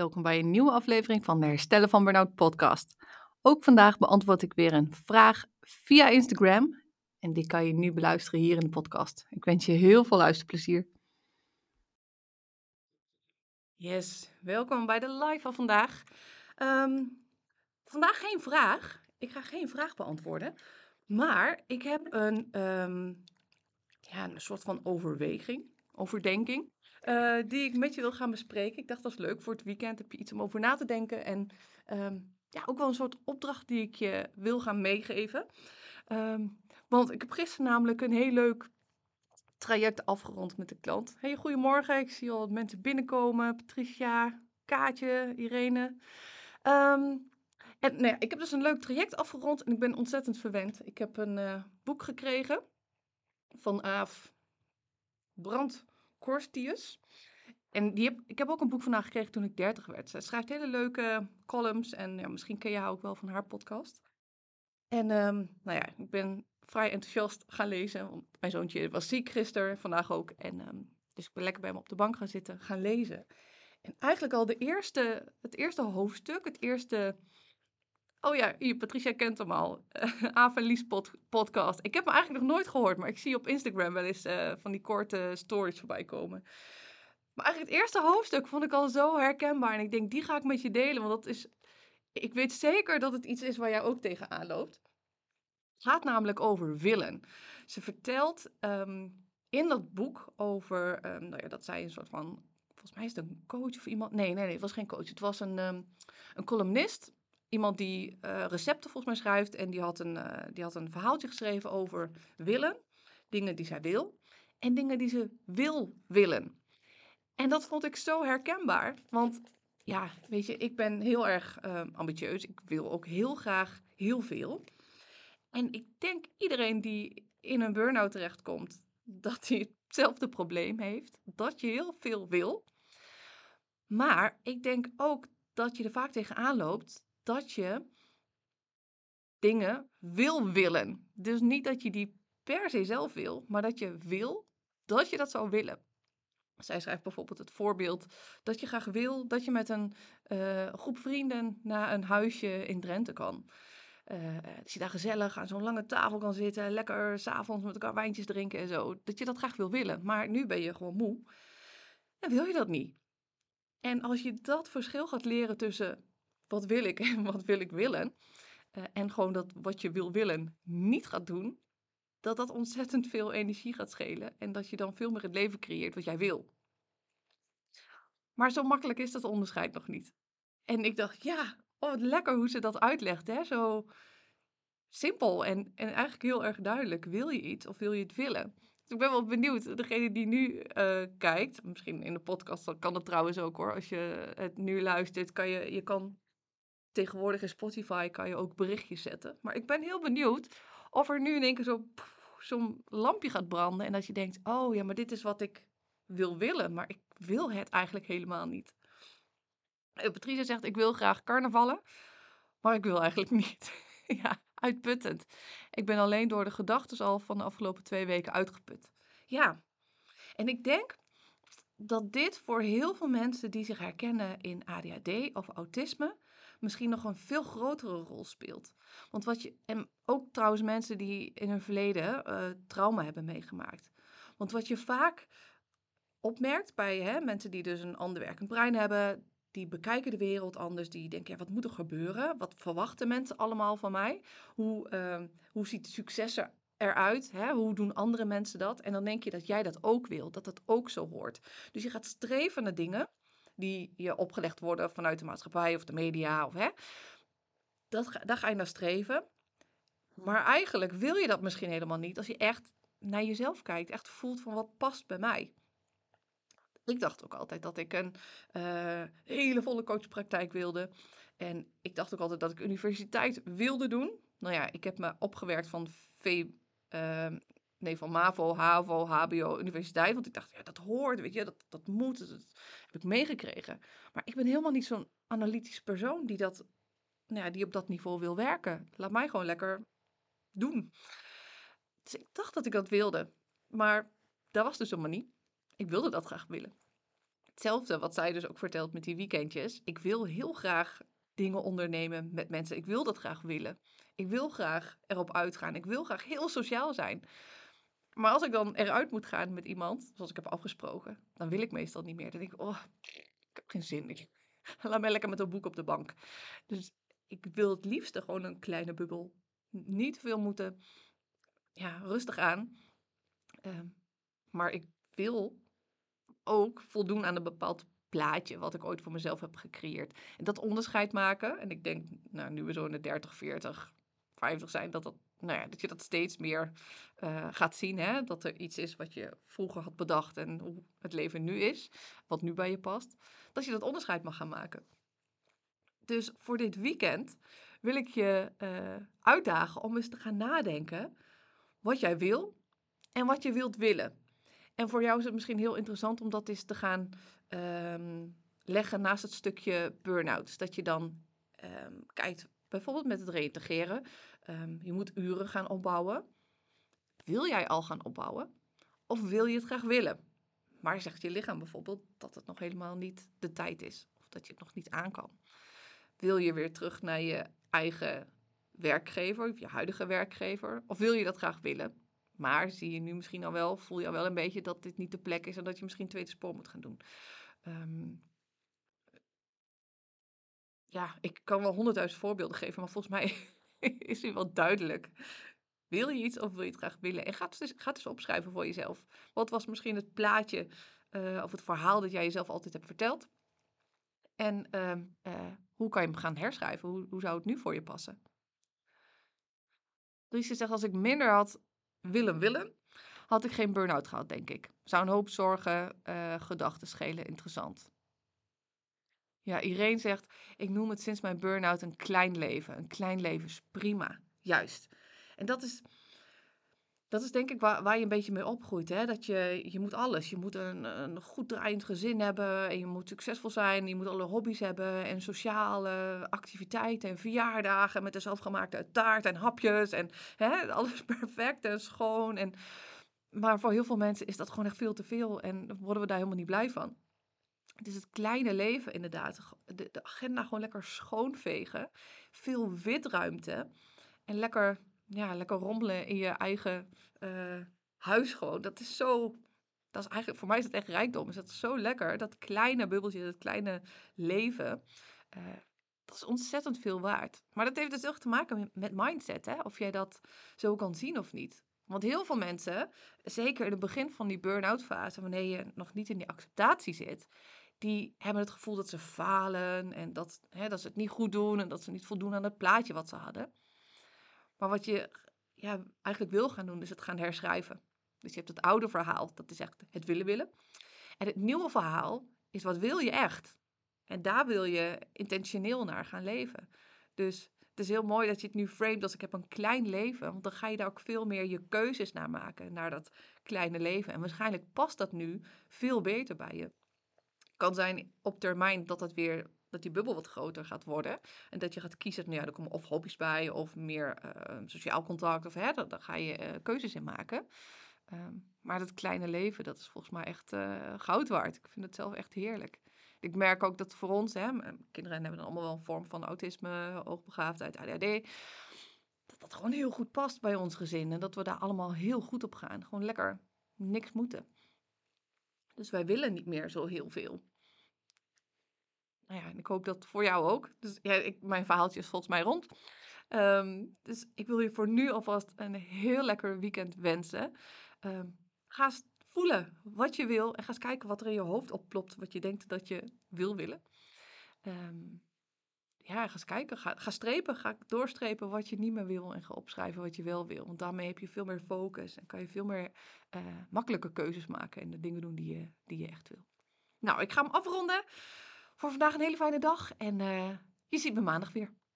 Welkom bij een nieuwe aflevering van de Herstellen van Burnout podcast. Ook vandaag beantwoord ik weer een vraag via Instagram. En die kan je nu beluisteren hier in de podcast. Ik wens je heel veel luisterplezier. Yes, welkom bij de live van vandaag. Vandaag geen vraag. Ik ga geen vraag beantwoorden. Maar ik heb een soort van overdenking. Die ik met je wil gaan bespreken. Ik dacht, dat is leuk voor het weekend. Heb je iets om over na te denken. En ook wel een soort opdracht die ik je wil gaan meegeven. Want ik heb gisteren namelijk een heel leuk traject afgerond met de klant. Hey, goedemorgen. Ik zie al wat mensen binnenkomen. Patricia, Kaatje, Irene. Ik heb dus een leuk traject afgerond. En ik ben ontzettend verwend. Ik heb een boek gekregen van Aaf Brandt Cortius. En ik heb ook een boek van haar gekregen toen ik 30 werd. Ze schrijft hele leuke columns en ja, misschien ken je haar ook wel van haar podcast. En ik ben vrij enthousiast gaan lezen. Want mijn zoontje was ziek gisteren, vandaag ook. En dus ik ben lekker bij hem op de bank gaan zitten, gaan lezen. En eigenlijk al het eerste hoofdstuk, Patricia kent hem al. Aaf en Lies podcast. Ik heb hem eigenlijk nog nooit gehoord, maar ik zie op Instagram wel eens van die korte stories voorbij komen. Maar eigenlijk het eerste hoofdstuk vond ik al zo herkenbaar. En ik denk, die ga ik met je delen, want ik weet zeker dat het iets is waar jij ook tegenaan loopt. Het gaat namelijk over willen. Ze vertelt in dat boek over, dat zij een soort van, volgens mij is het een coach of iemand. Nee, het was geen coach. Het was een columnist. Iemand die recepten volgens mij schrijft en die had een verhaaltje geschreven over willen. Dingen die zij wil en dingen die ze willen. En dat vond ik zo herkenbaar. Want ja, weet je, ik ben heel erg ambitieus. Ik wil ook heel graag heel veel. En ik denk iedereen die in een burn-out terechtkomt, dat hij hetzelfde probleem heeft. Dat je heel veel wil. Maar ik denk ook dat je er vaak tegenaan loopt dat je dingen wil willen. Dus niet dat je die per se zelf wil, maar dat je wil dat je dat zou willen. Zij schrijft bijvoorbeeld het voorbeeld dat je graag wil dat je met een groep vrienden naar een huisje in Drenthe kan. Dat je daar gezellig aan zo'n lange tafel kan zitten, lekker 's avonds met elkaar wijntjes drinken en zo. Dat je dat graag wil willen, maar nu ben je gewoon moe en wil je dat niet. En als je dat verschil gaat leren tussen wat wil ik en wat wil ik willen, en gewoon dat wat je wil willen niet gaat doen, dat ontzettend veel energie gaat schelen en dat je dan veel meer het leven creëert wat jij wil. Maar zo makkelijk is dat onderscheid nog niet. En ik dacht, wat lekker hoe ze dat uitlegt, hè? Zo simpel en eigenlijk heel erg duidelijk. Wil je iets of wil je het willen? Dus ik ben wel benieuwd, degene die nu kijkt, misschien in de podcast kan dat trouwens ook hoor, als je het nu luistert, kan je tegenwoordig in Spotify kan je ook berichtjes zetten. Maar ik ben heel benieuwd of er nu in één keer zo'n lampje gaat branden. En dat je denkt, oh ja, maar dit is wat ik wil willen. Maar ik wil het eigenlijk helemaal niet. Patricia zegt, ik wil graag carnavallen. Maar ik wil eigenlijk niet. Ja, uitputtend. Ik ben alleen door de gedachten al van de afgelopen 2 weken uitgeput. Ja, en ik denk dat dit voor heel veel mensen die zich herkennen in ADHD of autisme misschien nog een veel grotere rol speelt. Want en ook trouwens mensen die in hun verleden trauma hebben meegemaakt. Want wat je vaak opmerkt bij mensen die dus een ander werkend brein hebben, die bekijken de wereld anders, die denken, wat moet er gebeuren? Wat verwachten mensen allemaal van mij? Hoe ziet succes eruit? Hè? Hoe doen andere mensen dat? En dan denk je dat jij dat ook wil, dat dat ook zo hoort. Dus je gaat streven naar dingen die je opgelegd worden vanuit de maatschappij of de media. Daar ga je naar streven. Maar eigenlijk wil je dat misschien helemaal niet als je echt naar jezelf kijkt. Echt voelt van wat past bij mij. Ik dacht ook altijd dat ik een hele volle coachpraktijk wilde. En ik dacht ook altijd dat ik universiteit wilde doen. Nou ja, ik heb me opgewerkt van MAVO, HAVO, HBO, universiteit. Want ik dacht, ja, dat hoort, weet je, dat moet. Dat heb ik meegekregen. Maar ik ben helemaal niet zo'n analytisch persoon die op dat niveau wil werken. Laat mij gewoon lekker doen. Dus ik dacht dat ik dat wilde. Maar dat was dus helemaal niet. Ik wilde dat graag willen. Hetzelfde wat zij dus ook vertelt met die weekendjes. Ik wil heel graag dingen ondernemen met mensen. Ik wil dat graag willen. Ik wil graag erop uitgaan. Ik wil graag heel sociaal zijn. Maar als ik dan eruit moet gaan met iemand, zoals ik heb afgesproken, dan wil ik meestal niet meer. Dan denk ik, oh, ik heb geen zin. Laat mij lekker met een boek op de bank. Dus ik wil het liefste gewoon een kleine bubbel. Niet veel moeten. Ja, rustig aan. Maar ik wil ook voldoen aan een bepaald plaatje wat ik ooit voor mezelf heb gecreëerd. En dat onderscheid maken. En ik denk, nou, nu we zo in de 30, 40, 50 zijn, dat je dat steeds meer gaat zien. Hè? Dat er iets is wat je vroeger had bedacht en hoe het leven nu is. Wat nu bij je past. Dat je dat onderscheid mag gaan maken. Dus voor dit weekend wil ik je uitdagen om eens te gaan nadenken wat jij wil en wat je wilt willen. En voor jou is het misschien heel interessant om dat eens te gaan leggen naast het stukje burn-out. Dat je dan kijkt, bijvoorbeeld met het reintegreren. Je moet uren gaan opbouwen. Wil jij al gaan opbouwen? Of wil je het graag willen? Maar zegt je lichaam bijvoorbeeld dat het nog helemaal niet de tijd is. Of dat je het nog niet aan kan. Wil je weer terug naar je eigen werkgever, of je huidige werkgever? Of wil je dat graag willen? Maar zie je nu misschien al wel, voel je al wel een beetje dat dit niet de plek is en dat je misschien tweede spoor moet gaan doen. Ik kan wel 100.000 voorbeelden geven, maar volgens mij is nu wel duidelijk. Wil je iets of wil je het graag willen? En ga het dus opschrijven voor jezelf. Wat was misschien het plaatje of het verhaal dat jij jezelf altijd hebt verteld? En hoe kan je hem gaan herschrijven? Hoe zou het nu voor je passen? Dus je zegt, als ik minder had willen, had ik geen burn-out gehad, denk ik. Zou een hoop zorgen, gedachten schelen, interessant. Ja, Irene zegt, ik noem het sinds mijn burn-out een klein leven. Een klein leven is prima, juist. En dat is denk ik waar je een beetje mee opgroeit. Hè? Dat je moet alles. Je moet een goed draaiend gezin hebben. En je moet succesvol zijn. Je moet alle hobby's hebben. En sociale activiteiten. En verjaardagen met de zelfgemaakte taart en hapjes. En hè, alles perfect en schoon. Maar voor heel veel mensen is dat gewoon echt veel te veel. En worden we daar helemaal niet blij van. Het is het kleine leven inderdaad. De agenda gewoon lekker schoonvegen. Veel witruimte. En lekker rommelen in je eigen huis gewoon. Dat is eigenlijk, voor mij is dat echt rijkdom. Is dat zo lekker, dat kleine bubbeltje, dat kleine leven. Dat is ontzettend veel waard. Maar dat heeft dus heel te maken met mindset, hè? Of jij dat zo kan zien of niet. Want heel veel mensen, zeker in het begin van die burn-out fase, wanneer je nog niet in die acceptatie zit, die hebben het gevoel dat ze falen en dat ze het niet goed doen en dat ze niet voldoen aan het plaatje wat ze hadden. Maar wat je eigenlijk wil gaan doen, is het gaan herschrijven. Dus je hebt het oude verhaal, dat is echt het willen. En het nieuwe verhaal is, wat wil je echt? En daar wil je intentioneel naar gaan leven. Dus het is heel mooi dat je het nu framed als ik heb een klein leven. Want dan ga je daar ook veel meer je keuzes naar maken, naar dat kleine leven. En waarschijnlijk past dat nu veel beter bij je. Het kan zijn op termijn dat die bubbel wat groter gaat worden. En dat je gaat kiezen, er komen of hobby's bij, of meer sociaal contact, of daar ga je keuzes in maken. Maar dat kleine leven, dat is volgens mij echt goud waard. Ik vind het zelf echt heerlijk. Ik merk ook dat voor ons, kinderen hebben dan allemaal wel een vorm van autisme, hoogbegaafdheid, ADHD, dat gewoon heel goed past bij ons gezin. En dat we daar allemaal heel goed op gaan. Gewoon lekker niks moeten. Dus wij willen niet meer zo heel veel. Nou ja, en ik hoop dat voor jou ook. Dus mijn verhaaltje is volgens mij rond. Dus ik wil je voor nu alvast een heel lekker weekend wensen. Ga eens voelen wat je wil. En ga eens kijken wat er in je hoofd opplopt. Wat je denkt dat je wil willen. Ga eens kijken. Ga strepen. Ga doorstrepen wat je niet meer wil. En ga opschrijven wat je wel wil. Want daarmee heb je veel meer focus. En kan je veel meer makkelijke keuzes maken. En de dingen doen die je echt wil. Nou, ik ga hem afronden. Voor vandaag een hele fijne dag en je ziet me maandag weer.